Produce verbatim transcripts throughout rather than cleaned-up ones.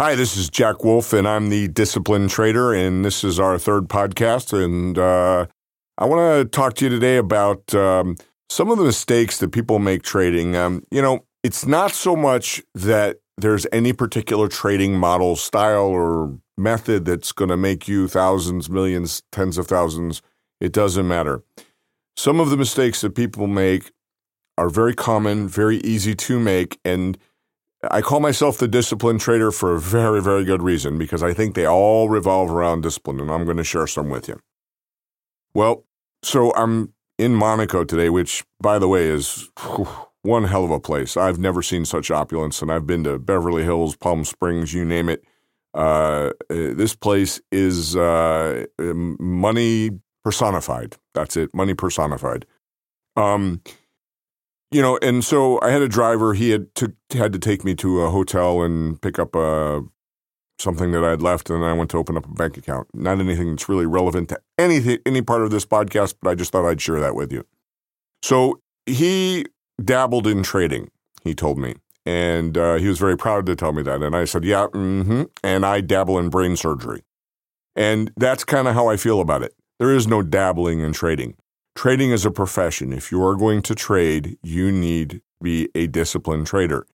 Hi, this is Jack Wolf, and I'm the Disciplined Trader, and this is our third podcast. And uh, I want to talk to you today about um, some of the mistakes that people make trading. Um, you know, it's not so much that there's any particular trading model, style, or method that's going to make you thousands, millions, tens of thousands. It doesn't matter. Some of the mistakes that people make are very common, very easy to make, and I call myself the disciplined trader for a very, very good reason, because I think they all revolve around discipline, and I'm going to share some with you. Well, so I'm in Monaco today, which, by the way, is whew, one hell of a place. I've never seen such opulence, and I've been to Beverly Hills, Palm Springs, you name it. Uh, this place is uh, money personified. That's it, money personified. Um You know, and so I had a driver. He had to, had to take me to a hotel and pick up a, something that I had left, and I went to open up a bank account. Not anything that's really relevant to anything, any part of this podcast, but I just thought I'd share that with you. So he dabbled in trading, he told me, and uh, he was very proud to tell me that. And I said, yeah, mm-hmm, and I dabble in brain surgery. And that's kind of how I feel about it. There is no dabbling in trading. Trading is a profession. If you are going to trade, you need to be a disciplined trader.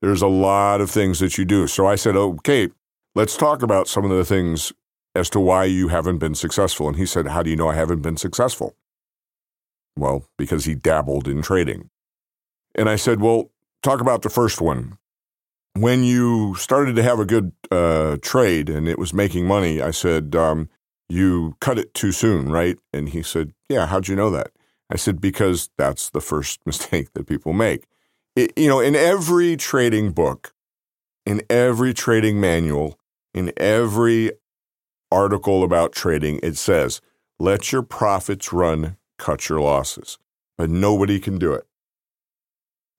There's a lot of things that you do. So I said, okay, let's talk about some of the things as to why you haven't been successful. And he said, how do you know I haven't been successful? Well, because he dabbled in trading. And I said, well, talk about the first one. When you started to have a good uh, trade and it was making money, I said, um, you cut it too soon, right? And he said, yeah, how'd you know that? I said, because that's the first mistake that people make. It, you know, in every trading book, in every trading manual, in every article about trading, it says, let your profits run, cut your losses. But nobody can do it.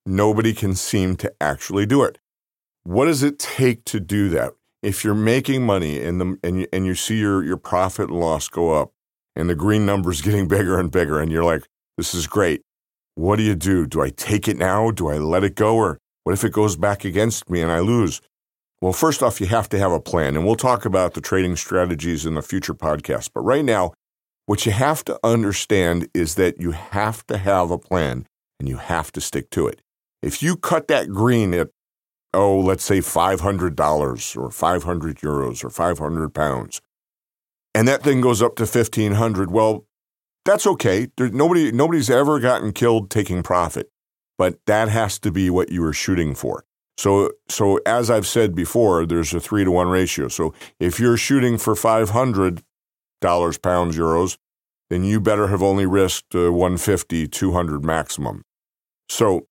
Nobody can seem to actually do it. What does it take to do that? If you're making money and the and you, and you see your, your profit and loss go up and the green number's getting bigger and bigger and you're like, this is great, what do you do? Do I take it now? Do I let it go? Or what if it goes back against me and I lose? Well, first off, you have to have a plan. And we'll talk about the trading strategies in the future podcast. But right now, what you have to understand is that you have to have a plan and you have to stick to it. If you cut that green at oh, let's say five hundred dollars or five hundred euros or five hundred pounds, and that thing goes up to fifteen hundred, well, that's okay. There, nobody, nobody's ever gotten killed taking profit, but that has to be what you were shooting for. So, so as I've said before, there's a three to one ratio. So if you're shooting for five hundred dollars, pounds, euros, then you better have only risked uh, one fifty, two hundred maximum. So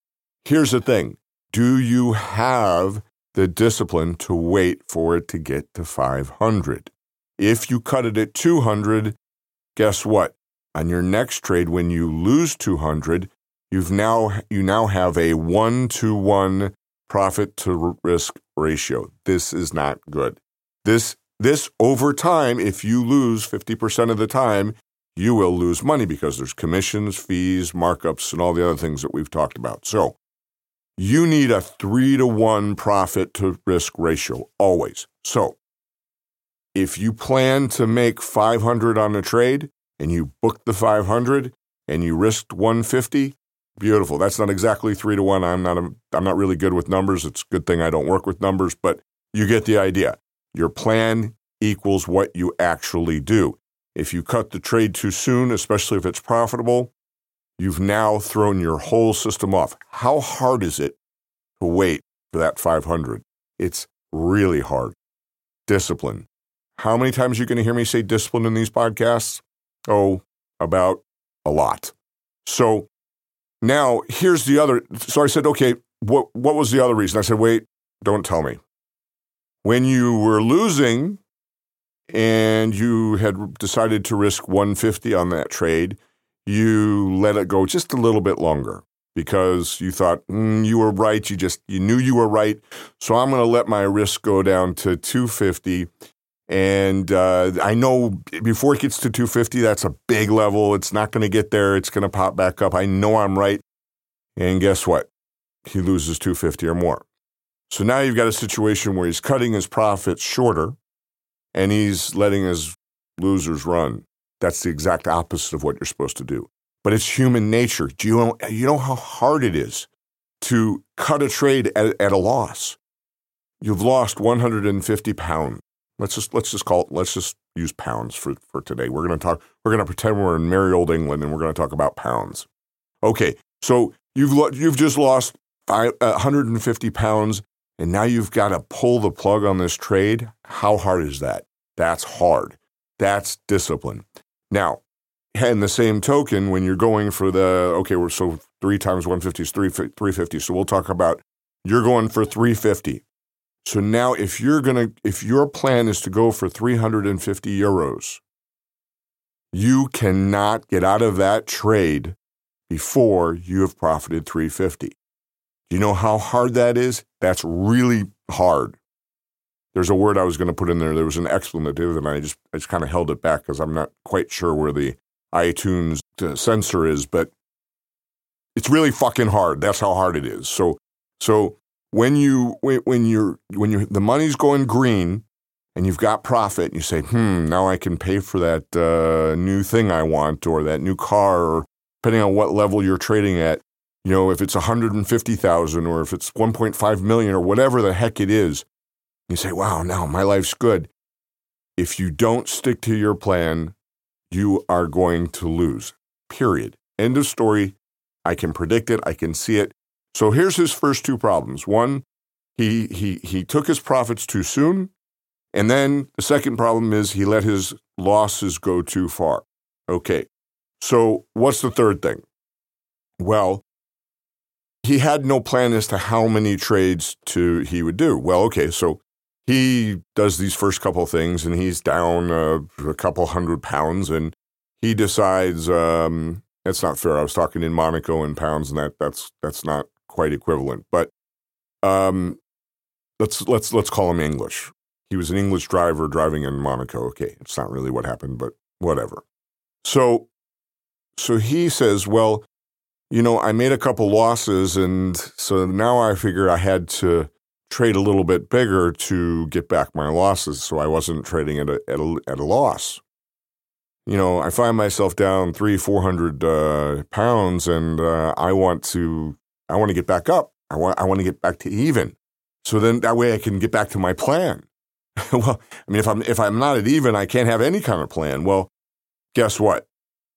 here's the thing. Do you have the discipline to wait for it to get to five hundred? If you cut it at two hundred, guess what? On your next trade, when you lose two hundred, you've now you now have a one to one profit to risk ratio. This is not good. This this over time, if you lose fifty percent of the time, you will lose money because there's commissions, fees, markups, and all the other things that we've talked about. So you need a three to one profit to risk ratio always. So if you plan to make five hundred on a trade and you booked the five hundred and you risked one fifty, beautiful. That's not exactly three to one. I'm not, a, I'm not really good with numbers. It's a good thing I don't work with numbers, but you get the idea. Your plan equals what you actually do. If you cut the trade too soon, especially if it's profitable, you've now thrown your whole system off. How hard is it to wait for that five hundred? It's really hard. Discipline. How many times are you going to hear me say discipline in these podcasts? Oh, about a lot. So now here's the other. So I said, okay, what, what was the other reason? I said, wait, don't tell me. When you were losing and you had decided to risk one fifty on that trade, you let it go just a little bit longer because you thought mm, you were right. You just, you knew you were right. So I'm going to let my risk go down to two fifty. And uh, I know before it gets to two fifty, that's a big level. It's not going to get there. It's going to pop back up. I know I'm right. And guess what? He loses two fifty or more. So now you've got a situation where he's cutting his profits shorter and he's letting his losers run. That's the exact opposite of what you're supposed to do. But it's human nature. Do you know, you know how hard it is to cut a trade at, at a loss? You've lost one hundred fifty pounds. Let's just let's just call it, let's just use pounds for, for today. We're going to talk, we're going to pretend we're in merry old England and we're going to talk about pounds. Okay, so you've lo- you've just lost five, uh, one hundred fifty pounds and now you've got to pull the plug on this trade. How hard is that? That's hard. That's discipline. Now, in the same token, when you're going for the, okay, we're so three times one hundred fifty is three hundred fifty. So we'll talk about you're going for three hundred fifty. So now if you're gonna, if your plan is to go for three hundred fifty euros, you cannot get out of that trade before you have profited three hundred fifty. You know how hard that is? That's really hard. There's a word I was going to put in there. There was an expletive, and I just I just kind of held it back because I'm not quite sure where the iTunes censor is, but it's really fucking hard. That's how hard it is. So so when you when you're when you the money's going green and you've got profit, and you say, hmm, now I can pay for that uh, new thing I want or that new car, or depending on what level you're trading at, you know, if it's one hundred fifty thousand or if it's one point five million or whatever the heck it is. You say, wow, now my life's good. If you don't stick to your plan, you are going to lose, period. End of story. I can predict it. I can see it. So here's his first two problems. One, he he he took his profits too soon. And then the second problem is he let his losses go too far. Okay. So what's the third thing? Well, he had no plan as to how many trades to he would do. Well, okay, so he does these first couple of things, and he's down uh, a couple hundred pounds, and he decides um, that's not fair. I was talking in Monaco in pounds, and that that's that's not quite equivalent. But um, let's let's let's call him English. He was an English driver driving in Monaco. Okay, it's not really what happened, but whatever. So so he says, well, you know, I made a couple losses, and so now I figure I had to trade a little bit bigger to get back my losses, so I wasn't trading at a at a, at a loss. You know, I find myself down three, four hundred uh, pounds, and uh, I want to I want to get back up. I want I want to get back to even. So then that way I can get back to my plan. Well, I mean, if I'm if I'm not at even, I can't have any kind of plan. Well, guess what?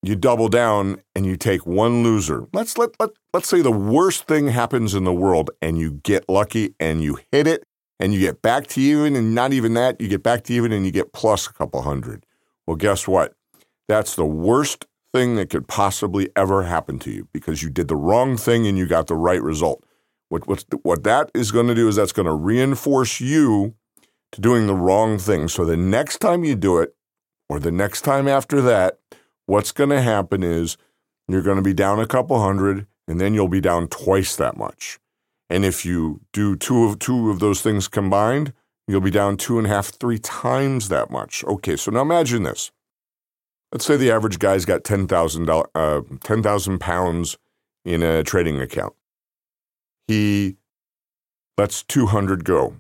You double down and you take one loser. Let's let let let's say the worst thing happens in the world and you get lucky and you hit it and you get back to even, and not even that, you get back to even and you get plus a couple hundred. Well, guess what? That's the worst thing that could possibly ever happen to you because you did the wrong thing and you got the right result. What what's the, what that is going to do is that's going to reinforce you to doing the wrong thing. So the next time you do it, or the next time after that, what's going to happen is you're going to be down a couple hundred, and then you'll be down twice that much. And if you do two of two of those things combined, you'll be down two and a half, three times that much. Okay, so now imagine this. Let's say the average guy's got ten thousand dollars, uh, ten thousand pounds in a trading account. He lets two hundred go.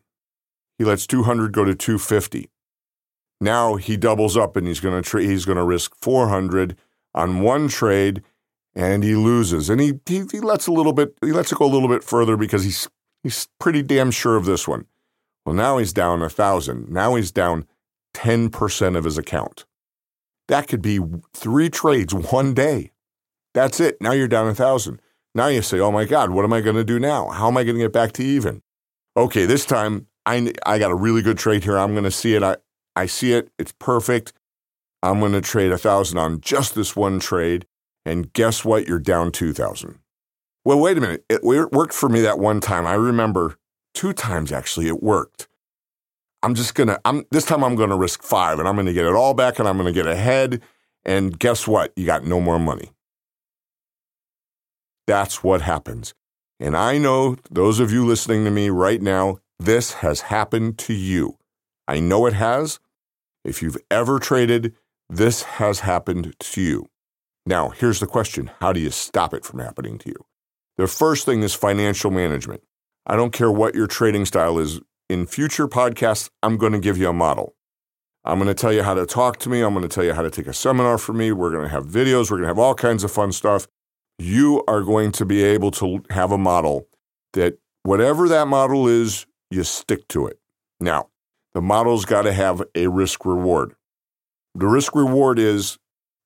He lets two hundred go to two hundred fifty. Now he doubles up and he's going to tra- he's going to risk four hundred on one trade, and he loses. And he, he he lets a little bit he lets it go a little bit further because he's he's pretty damn sure of this one. Well, now he's down a thousand. Now he's down ten percent of his account. That could be three trades one day. That's it. Now you're down a thousand. Now you say, "Oh my God, what am I going to do now? How am I going to get back to even?" Okay, this time I I got a really good trade here. I'm going to see it. I I see it. It's perfect. I'm going to trade one thousand on just this one trade. And guess what? You're down two thousand. Well, wait a minute. It worked for me that one time. I remember two times, actually, it worked. I'm just going to, I'm this time I'm going to risk five, and I'm going to get it all back, and I'm going to get ahead. And guess what? You got no more money. That's what happens. And I know those of you listening to me right now, this has happened to you. I know it has. If you've ever traded, this has happened to you. Now, here's the question. How do you stop it from happening to you? The first thing is financial management. I don't care what your trading style is. In future podcasts, I'm going to give you a model. I'm going to tell you how to talk to me. I'm going to tell you how to take a seminar from me. We're going to have videos. We're going to have all kinds of fun stuff. You are going to be able to have a model that whatever that model is, you stick to it. Now, the model's got to have a risk-reward. The risk-reward is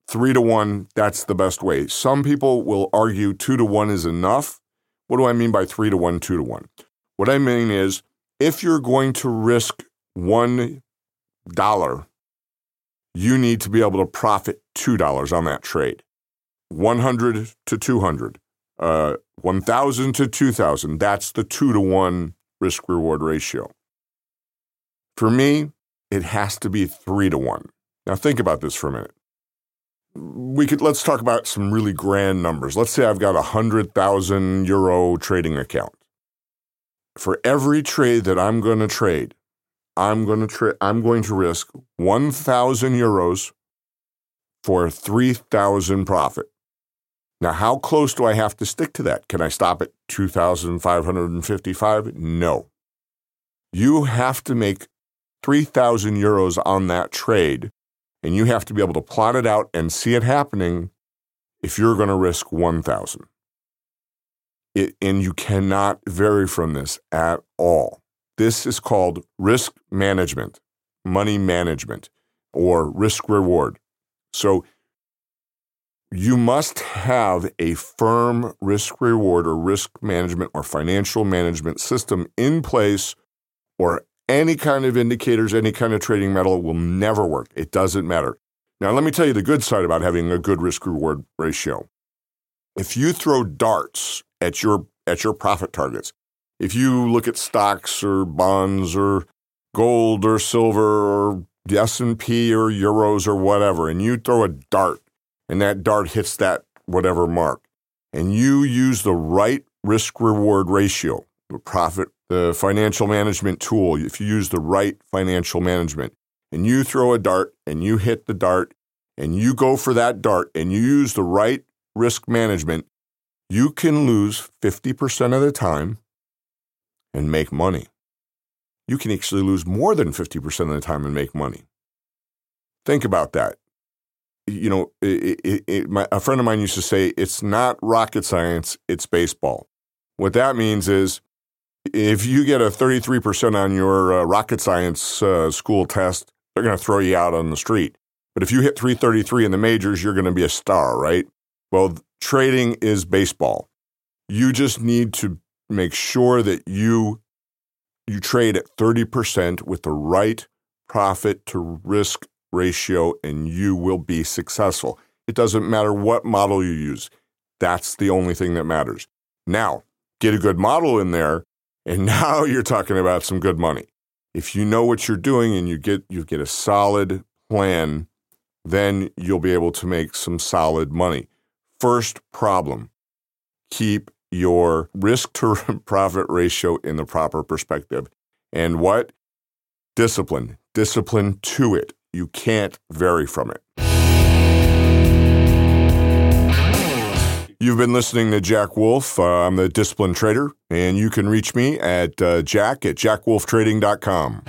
three to one. That's the best way. Some people will argue two to one is enough. What do I mean by three to one, two to one? What I mean is if you're going to risk one dollar, you need to be able to profit two dollars on that trade. one hundred to two hundred, uh, one thousand to two thousand. That's the two to one risk reward ratio. For me, it has to be three to one. Now think about this for a minute. We could let's talk about some really grand numbers. Let's say I've got a hundred thousand euro trading account. For every trade that I'm going to trade, I'm going to tra- I'm going to risk one thousand euros for three thousand profit. Now, how close do I have to stick to that? Can I stop at two thousand five hundred and fifty-five? No. You have to make three thousand euros on that trade. And you have to be able to plot it out and see it happening if you're going to risk one thousand. It, and you cannot vary from this at all. This is called risk management, money management, or risk reward. So you must have a firm risk reward or risk management or financial management system in place, or any kind of indicators, any kind of trading model will never work. It doesn't matter. Now, let me tell you the good side about having a good risk-reward ratio. If you throw darts at your at your profit targets, if you look at stocks or bonds or gold or silver or the S and P or euros or whatever, and you throw a dart and that dart hits that whatever mark, and you use the right risk-reward ratio, the profit the financial management tool, if you use the right financial management, and you throw a dart and you hit the dart and you go for that dart and you use the right risk management, you can lose fifty percent of the time and make money. You can actually lose more than fifty percent of the time and make money. Think about that. You know, it, it, it, my, a friend of mine used to say, it's not rocket science, it's baseball. What that means is, if you get a thirty-three percent on your uh, rocket science uh, school test, they're going to throw you out on the street. But if you hit three thirty-three in the majors, you're going to be a star, right? Well, trading is baseball. You just need to make sure that you you trade at thirty percent with the right profit to risk ratio, and you will be successful. It doesn't matter what model you use. That's the only thing that matters. Now, get a good model in there. And now you're talking about some good money. If you know what you're doing and you get you get a solid plan, then you'll be able to make some solid money. First problem, keep your risk to profit ratio in the proper perspective. And what? Discipline. Discipline to it. You can't vary from it. You've been listening to Jack Wolf. Uh, I'm the Disciplined Trader, and you can reach me at uh, jack at jackwolftrading dot com.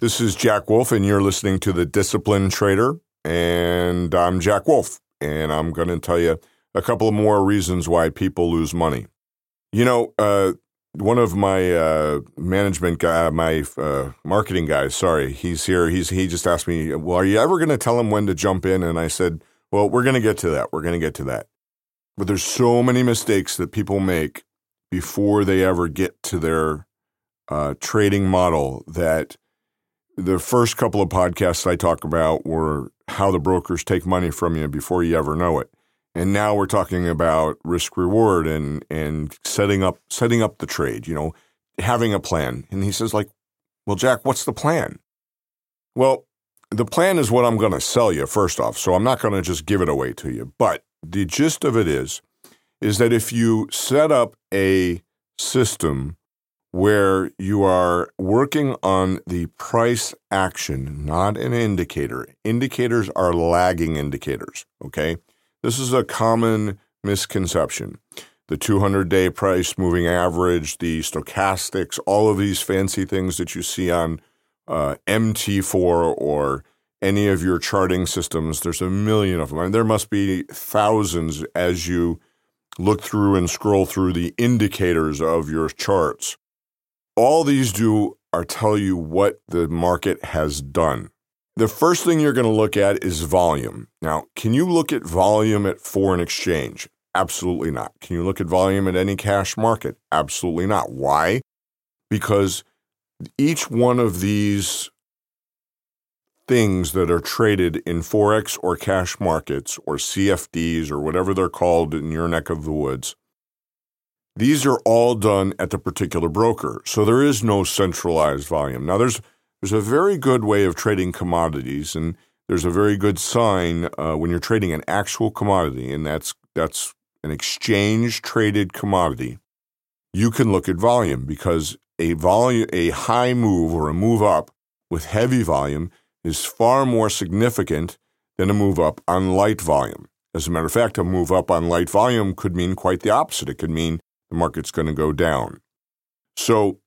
This is Jack Wolf, and you're listening to the Disciplined Trader, and I'm Jack Wolf, and I'm going to tell you a couple of more reasons why people lose money. You know, uh, one of my uh, management guy, my uh, marketing guys, sorry, he's here. He's he just asked me, well, are you ever going to tell him when to jump in? And I said, well, we're going to get to that. We're going to get to that. But there's so many mistakes that people make before they ever get to their uh, trading model that the first couple of podcasts I talk about were how the brokers take money from you before you ever know it. And now we're talking about risk reward and and setting up setting up the trade, you know, having a plan. And he says like, well, Jack, what's the plan? Well, the plan is what I'm going to sell you, first off, so I'm not going to just give it away to you. But the gist of it is, is that if you set up a system where you are working on the price action, not an indicator. Indicators are lagging indicators, okay? This is a common misconception. the two hundred day price moving average, the stochastics, all of these fancy things that you see on uh, M T four or any of your charting systems. There's a million of them. I mean, there must be thousands as you look through and scroll through the indicators of your charts. All these do are tell you what the market has done. The first thing you're going to look at is volume. Now, can you look at volume at foreign exchange? Absolutely not. Can you look at volume at any cash market? Absolutely not. Why? Because each one of these things that are traded in Forex or cash markets or C F Ds or whatever they're called in your neck of the woods, these are all done at the particular broker. So there is no centralized volume. Now, there's there's a very good way of trading commodities, and there's a very good sign uh, when you're trading an actual commodity, and that's that's an exchange-traded commodity. You can look at volume because a volume, a high move or a move up with heavy volume is far more significant than a move up on light volume. As a matter of fact, a move up on light volume could mean quite the opposite. It could mean the market's going to go down. So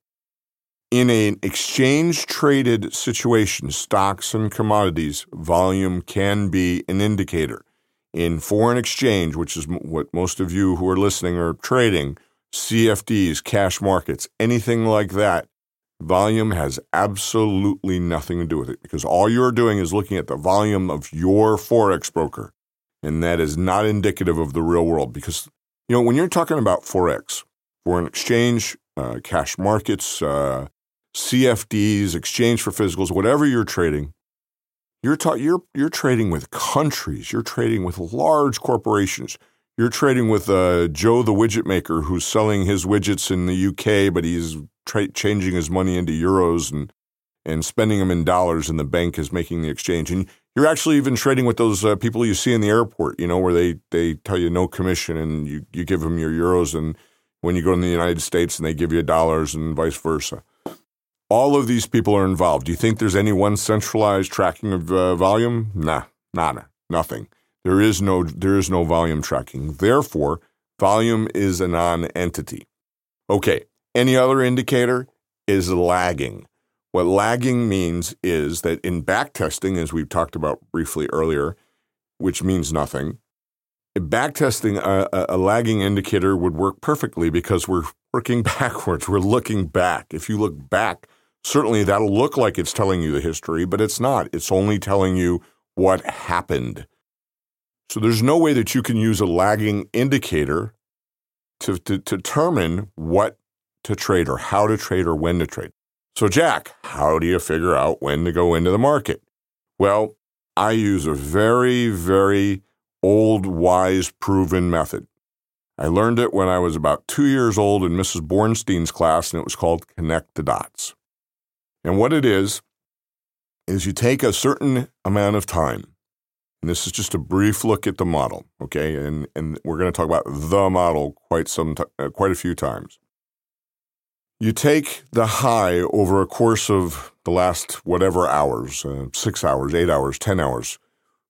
in an exchange-traded situation, stocks and commodities, volume can be an indicator. In foreign exchange, which is what most of you who are listening are trading, C F Ds, cash markets, anything like that, volume has absolutely nothing to do with it because all you're doing is looking at the volume of your Forex broker, and that is not indicative of the real world because, you know, when you're talking about Forex, foreign exchange, uh, cash markets, uh, C F Ds, exchange for physicals, whatever you're trading, you're, ta- you're, you're trading with countries, you're trading with large corporations, you're trading with uh, Joe the widget maker who's selling his widgets in the U K, but he's Tra- changing his money into euros and and spending them in dollars, and the bank is making the exchange. And you're actually even trading with those uh, people you see in the airport, you know, where they, they tell you no commission and you, you give them your euros, and when you go to the United States and they give you dollars and vice versa. All of these people are involved. Do you think there's any one centralized tracking of uh, volume? Nah, nada, nothing. There is no there is no volume tracking. Therefore, volume is a non-entity. Okay. Any other indicator is lagging. What lagging means is that in backtesting, as we've talked about briefly earlier, which means nothing, in backtesting, a, a, a lagging indicator would work perfectly because we're working backwards. We're looking back. If you look back, certainly that'll look like it's telling you the history, but it's not. It's only telling you what happened. So there's no way that you can use a lagging indicator to, to, to determine what to trade or how to trade or when to trade. So Jack, how do you figure out when to go into the market? Well, I use a very, very old, wise, proven method. I learned it when I was about two years old in Missus Bornstein's class, and it was called Connect the Dots. And what it is, is you take a certain amount of time, and this is just a brief look at the model, okay? And, and we're going to talk about the model quite some, t- uh, quite a few times. You take the high over a course of the last whatever hours, uh, six hours, eight hours, ten hours,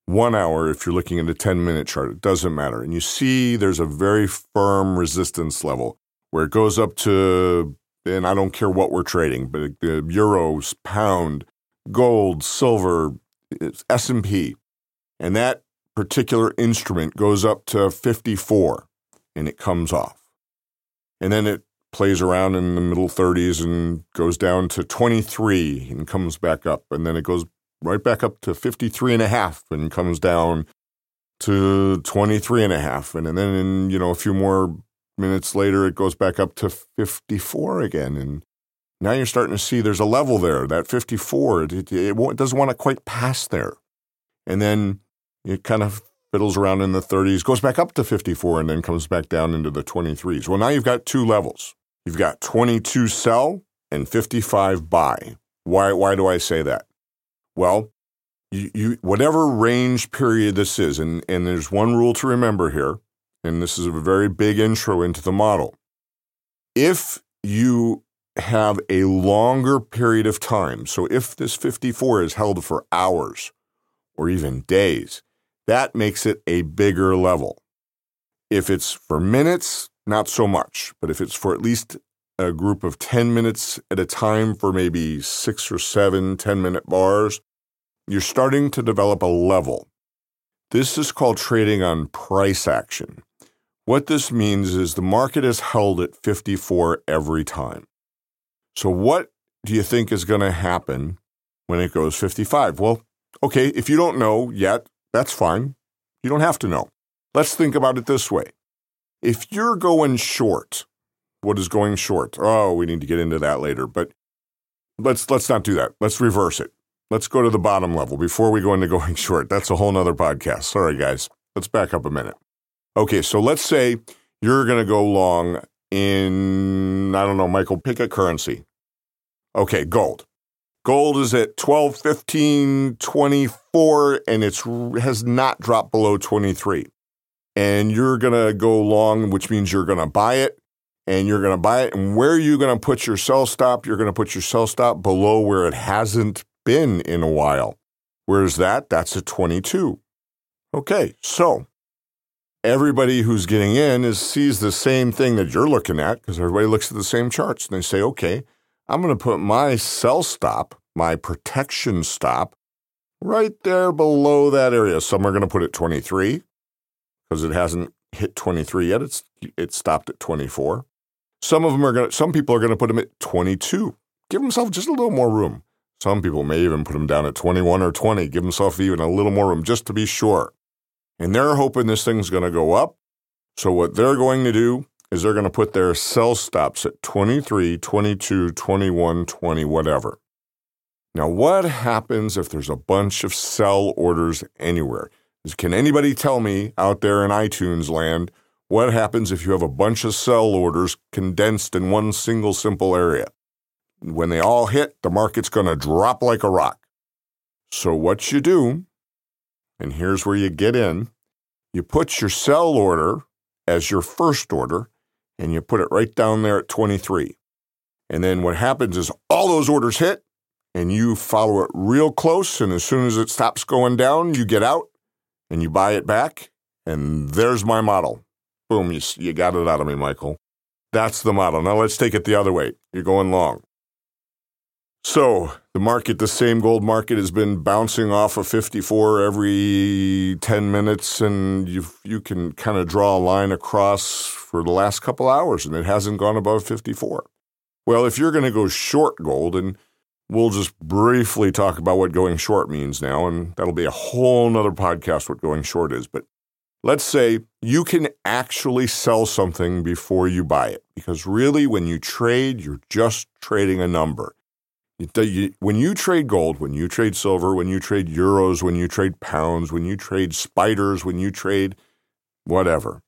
one hour if you're looking at a ten-minute chart, it doesn't matter. And you see there's a very firm resistance level where it goes up to, and I don't care what we're trading, but the euros, pound, gold, silver, it's S and P. And that particular instrument goes up to fifty-four, and it comes off. And then it plays around in the middle thirties and goes down to twenty-three and comes back up. And then it goes right back up to fifty-three and a half and comes down to twenty-three and a half. And, and then, in, you know, a few more minutes later, it goes back up to fifty-four again. And now you're starting to see there's a level there, that fifty-four. It, it, won't, it doesn't want to quite pass there. And then it kind of fiddles around in the thirties, goes back up to fifty-four, and then comes back down into the twenty-threes. Well, now you've got two levels. You've got twenty-two sell and fifty-five buy. Why why do I say that? Well, you, you whatever range period this is, and, and there's one rule to remember here, and this is a very big intro into the model. If you have a longer period of time, so if this fifty-four is held for hours or even days, that makes it a bigger level. If it's for minutes, not so much. But if it's for at least a group of ten minutes at a time for maybe six or seven ten-minute bars, you're starting to develop a level. This is called trading on price action. What this means is the market is held at fifty-four every time. So what do you think is going to happen when it goes fifty-five? Well, okay, if you don't know yet, that's fine. You don't have to know. Let's think about it this way. If you're going short, what is going short? Oh, we need to get into that later, but let's let's not do that. Let's reverse it. Let's go to the bottom level before we go into going short. That's a whole nother podcast. Sorry, guys. Let's back up a minute. Okay, so let's say you're going to go long in, I don't know, Michael, pick a currency. Okay, gold. Gold is at twelve, fifteen, twenty-four, and it has not dropped below twenty-three. And you're going to go long, which means you're going to buy it, and you're going to buy it. And where are you going to put your sell stop? You're going to put your sell stop below where it hasn't been in a while. Where's that? That's a twenty-two. Okay, so everybody who's getting in is sees the same thing that you're looking at, because everybody looks at the same charts, and they say, okay, I'm going to put my sell stop, my protection stop, right there below that area. Some are going to put it twenty-three, because it hasn't hit twenty-three yet. It's it stopped at twenty-four. Some of them are going to, some people are going to put them at twenty-two. Give themselves just a little more room. Some people may even put them down at twenty-one or twenty, give themselves even a little more room just to be sure. And they're hoping this thing's going to go up. So what they're going to do is they're going to put their sell stops at twenty-three, twenty-two, twenty-one, twenty, whatever. Now, what happens if there's a bunch of sell orders anywhere? Can anybody tell me out there in iTunes land what happens if you have a bunch of sell orders condensed in one single simple area? When they all hit, the market's going to drop like a rock. So what you do, and here's where you get in, you put your sell order as your first order, and you put it right down there at twenty-three. And then what happens is all those orders hit, and you follow it real close, and as soon as it stops going down, you get out, and you buy it back, and there's my model. Boom, you, you got it out of me, Michael. That's the model. Now let's take it the other way. You're going long. So the market, the same gold market, has been bouncing off of fifty-four every ten minutes, and you you can kind of draw a line across for the last couple hours, and it hasn't gone above fifty-four. Well, if you're going to go short gold, and we'll just briefly talk about what going short means now, and that'll be a whole nother podcast what going short is. But let's say you can actually sell something before you buy it, because really when you trade, you're just trading a number. When you trade gold, when you trade silver, when you trade euros, when you trade pounds, when you trade spiders, when you trade whatever,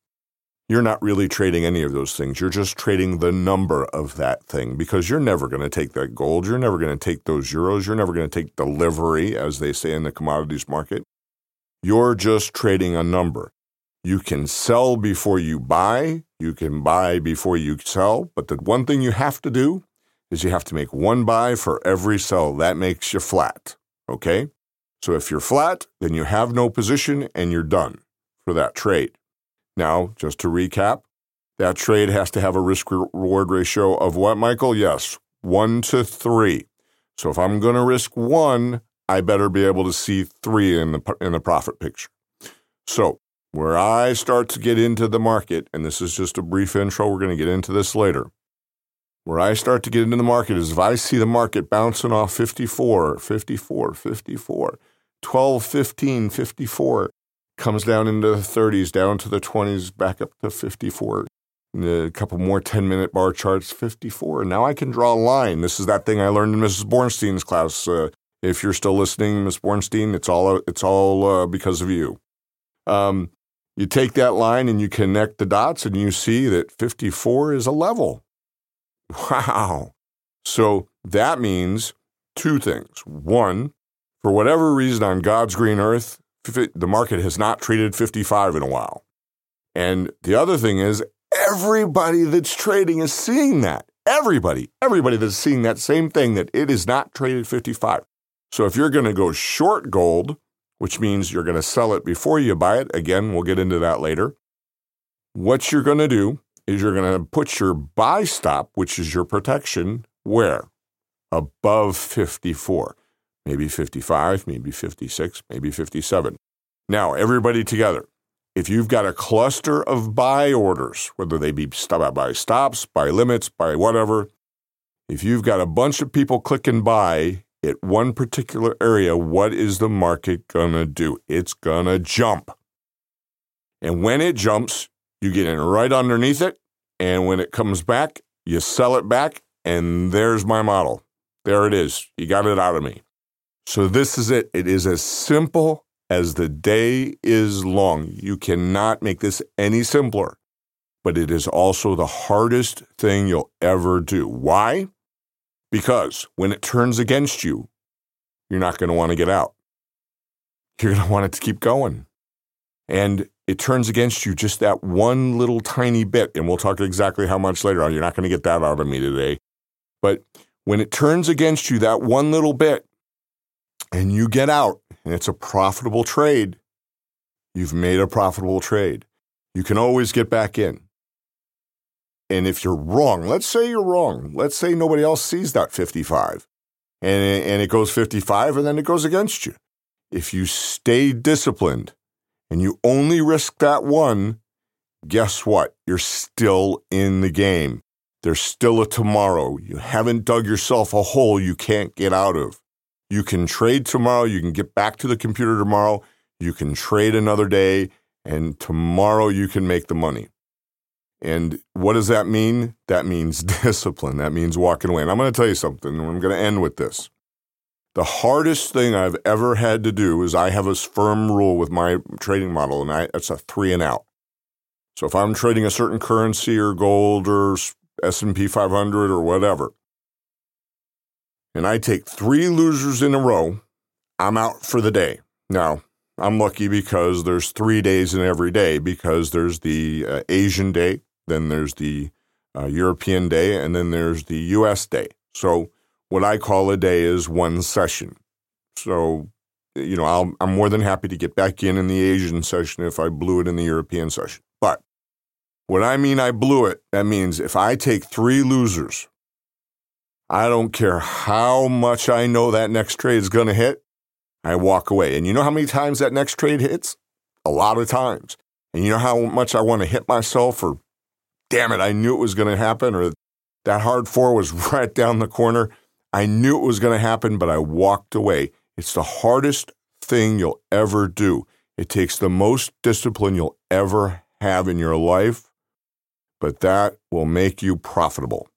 you're not really trading any of those things. You're just trading the number of that thing, because you're never going to take that gold. You're never going to take those euros. You're never going to take delivery, as they say in the commodities market. You're just trading a number. You can sell before you buy. You can buy before you sell. But the one thing you have to do is you have to make one buy for every sell. That makes you flat, okay? So if you're flat, then you have no position and you're done for that trade. Now, just to recap, that trade has to have a risk-reward ratio of what, Michael? Yes, one to three. So if I'm going to risk one, I better be able to see three in the in the profit picture. So where I start to get into the market, and this is just a brief intro, we're going to get into this later, where I start to get into the market is if I see the market bouncing off fifty-four, fifty-four, fifty-four, twelve, fifteen, fifty-four, comes down into the thirties, down to the twenties, back up to fifty-four. And a couple more ten-minute bar charts, fifty-four. Now I can draw a line. This is that thing I learned in Missus Bornstein's class. Uh, if you're still listening, Miss Bornstein, it's all it's all uh, because of you. Um, you take that line and you connect the dots, and you see that fifty-four is a level. Wow. So that means two things. One, for whatever reason on God's green earth, the market has not traded fifty-five in a while. And the other thing is everybody that's trading is seeing that. Everybody, everybody that's seeing that same thing, that it is not traded fifty-five. So if you're going to go short gold, which means you're going to sell it before you buy it, again, we'll get into that later, what you're going to do is you're going to put your buy stop, which is your protection, where? Above fifty-four, maybe fifty-five, maybe fifty-six, maybe fifty-seven. Now, everybody together, if you've got a cluster of buy orders, whether they be buy stops, buy limits, buy whatever, if you've got a bunch of people clicking buy at one particular area, what is the market going to do? It's going to jump. And when it jumps, you get in right underneath it, and when it comes back, you sell it back, and there's my model. There it is. You got it out of me. So this is it. It is as simple as the day is long. You cannot make this any simpler, but it is also the hardest thing you'll ever do. Why? Because when it turns against you, you're not going to want to get out. You're going to want it to keep going. And it turns against you just that one little tiny bit, and we'll talk exactly how much later on. You're not going to get that out of me today. But when it turns against you that one little bit, and you get out, and it's a profitable trade, you've made a profitable trade. You can always get back in. And if you're wrong, let's say you're wrong. Let's say nobody else sees that fifty-five, and, and it goes fifty-five, and then it goes against you. If you stay disciplined and you only risk that one, guess what? You're still in the game. There's still a tomorrow. You haven't dug yourself a hole you can't get out of. You can trade tomorrow. You can get back to the computer tomorrow. You can trade another day, and tomorrow you can make the money. And what does that mean? That means discipline. That means walking away. And I'm going to tell you something, and I'm going to end with this. The hardest thing I've ever had to do is I have a firm rule with my trading model, and I, that's a three and out. So if I'm trading a certain currency or gold or S and P five hundred or whatever, and I take three losers in a row, I'm out for the day. Now, I'm lucky because there's three days in every day, because there's the uh, Asian day, then there's the uh, European day, and then there's the U S day. So what I call a day is one session. So, you know, I'll, I'm more than happy to get back in in the Asian session if I blew it in the European session. But when I mean I blew it, that means if I take three losers, I don't care how much I know that next trade is going to hit, I walk away. And you know how many times that next trade hits? A lot of times. And you know how much I want to hit myself for, damn it, I knew it was going to happen, or that hard four was right down the corner. I knew it was going to happen, but I walked away. It's the hardest thing you'll ever do. It takes the most discipline you'll ever have in your life, but that will make you profitable.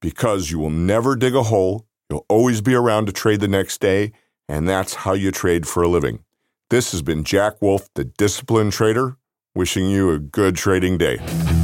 Because you will never dig a hole, you'll always be around to trade the next day, and that's how you trade for a living. This has been Jack Wolf, the Disciplined Trader, wishing you a good trading day.